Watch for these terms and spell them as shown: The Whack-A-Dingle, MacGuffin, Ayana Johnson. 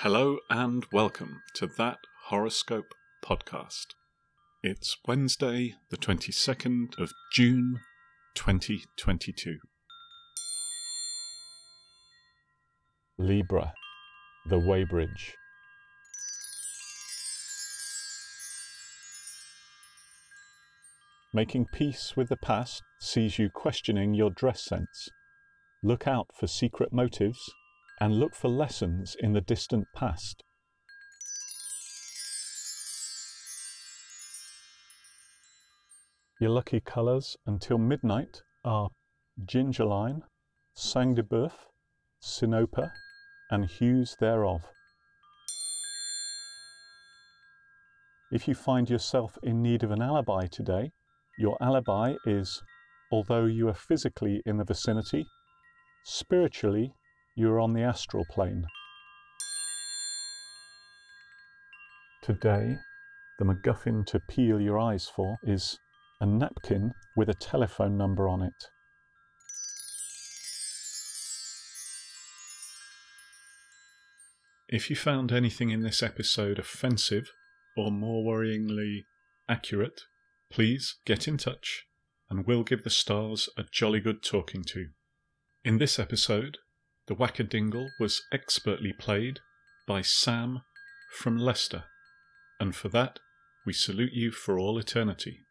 Hello and welcome to That Horoscope Podcast. It's Wednesday, the 22nd of June, 2022. Libra, the Weybridge. Making peace with the past sees you questioning your dress sense. Look out for secret motives and look for lessons in the distant past. Your lucky colours until midnight are gingerline, sang de boeuf, sinopa, and hues thereof. If you find yourself in need of an alibi today, your alibi is, although you are physically in the vicinity, spiritually, you are on the astral plane. Today, the MacGuffin to peel your eyes for is a napkin with a telephone number on it. If you found anything in this episode offensive, or more worryingly accurate, please get in touch, and we'll give the stars a jolly good talking to. In this episode, The Whack-A-Dingle was expertly played by Sam from Leicester, and for that we salute you for all eternity.